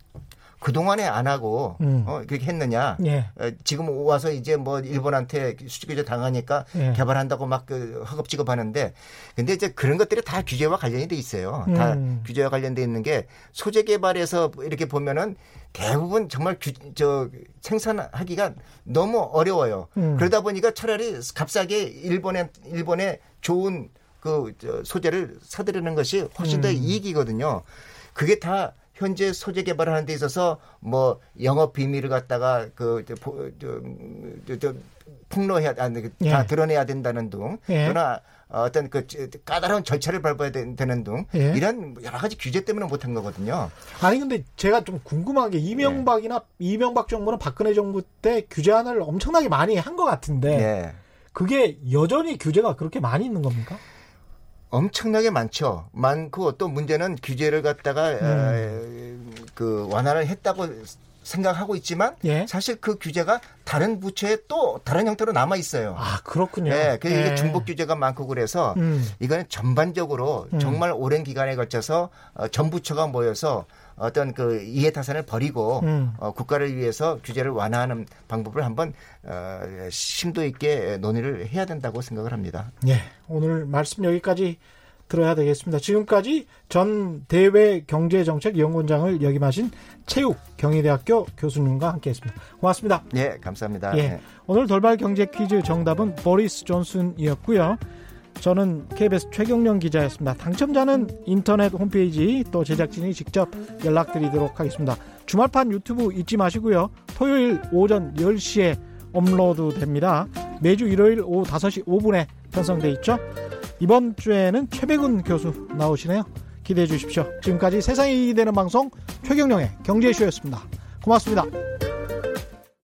그동안에 안 하고, 음. 어, 그렇게 했느냐. 예. 어, 지금 와서 이제 뭐 일본한테 수출규제 당하니까 예. 개발한다고 막 그 허겁지겁 하는데 근데 이제 그런 것들이 다 규제와 관련이 돼 있어요. 음. 다 규제와 관련돼 있는 게 소재 개발에서 이렇게 보면은 대부분 정말 규, 저 생산하기가 너무 어려워요. 음. 그러다 보니까 차라리 값싸게 일본에, 일본에 좋은 그 소재를 사들이는 것이 훨씬 더 음. 이익이거든요. 그게 다 현재 소재 개발하는 데 있어서 뭐 영업 비밀을 갖다가 그 저, 저, 저, 폭로해야 아니, 예. 다 드러내야 된다는 등 예. 또는 어떤 그 까다로운 절차를 밟아야 되는 등 예. 이런 여러 가지 규제 때문에 못한 거거든요. 아니 근데 제가 좀 궁금한 게 이명박이나 예. 이명박 정부는 박근혜 정부 때 규제안을 엄청나게 많이 한 것 같은데 예. 그게 여전히 규제가 그렇게 많이 있는 겁니까? 엄청나게 많죠. 많고 또 문제는 규제를 갖다가 음. 에, 그 완화를 했다고 생각하고 있지만 예? 사실 그 규제가 다른 부처에 또 다른 형태로 남아 있어요. 아 그렇군요. 네, 그래서 예. 이게 중복 규제가 많고 그래서 음. 이거는 전반적으로 음. 정말 오랜 기간에 걸쳐서 어, 전 부처가 모여서 어떤 그 이해타산을 버리고 음. 어, 국가를 위해서 규제를 완화하는 방법을 한번 어, 심도 있게 논의를 해야 된다고 생각을 합니다. 예, 오늘 말씀 여기까지 들어야 되겠습니다. 지금까지 전 대외경제정책연구원장을 역임하신 최욱 경희대학교 교수님과 함께했습니다. 고맙습니다. 예, 감사합니다. 예, 오늘 돌발 경제 퀴즈 정답은 보리스 존슨이었고요. 저는 케이비에스 최경련 기자였습니다. 당첨자는 인터넷 홈페이지 또 제작진이 직접 연락드리도록 하겠습니다. 주말판 유튜브 잊지 마시고요. 토요일 오전 열 시에 업로드 됩니다. 매주 일요일 오후 다섯 시 오 분에 편성돼 있죠. 이번 주에는 최백운 교수 나오시네요. 기대해 주십시오. 지금까지 세상이 이기되는 방송 최경령의 경제쇼였습니다. 고맙습니다.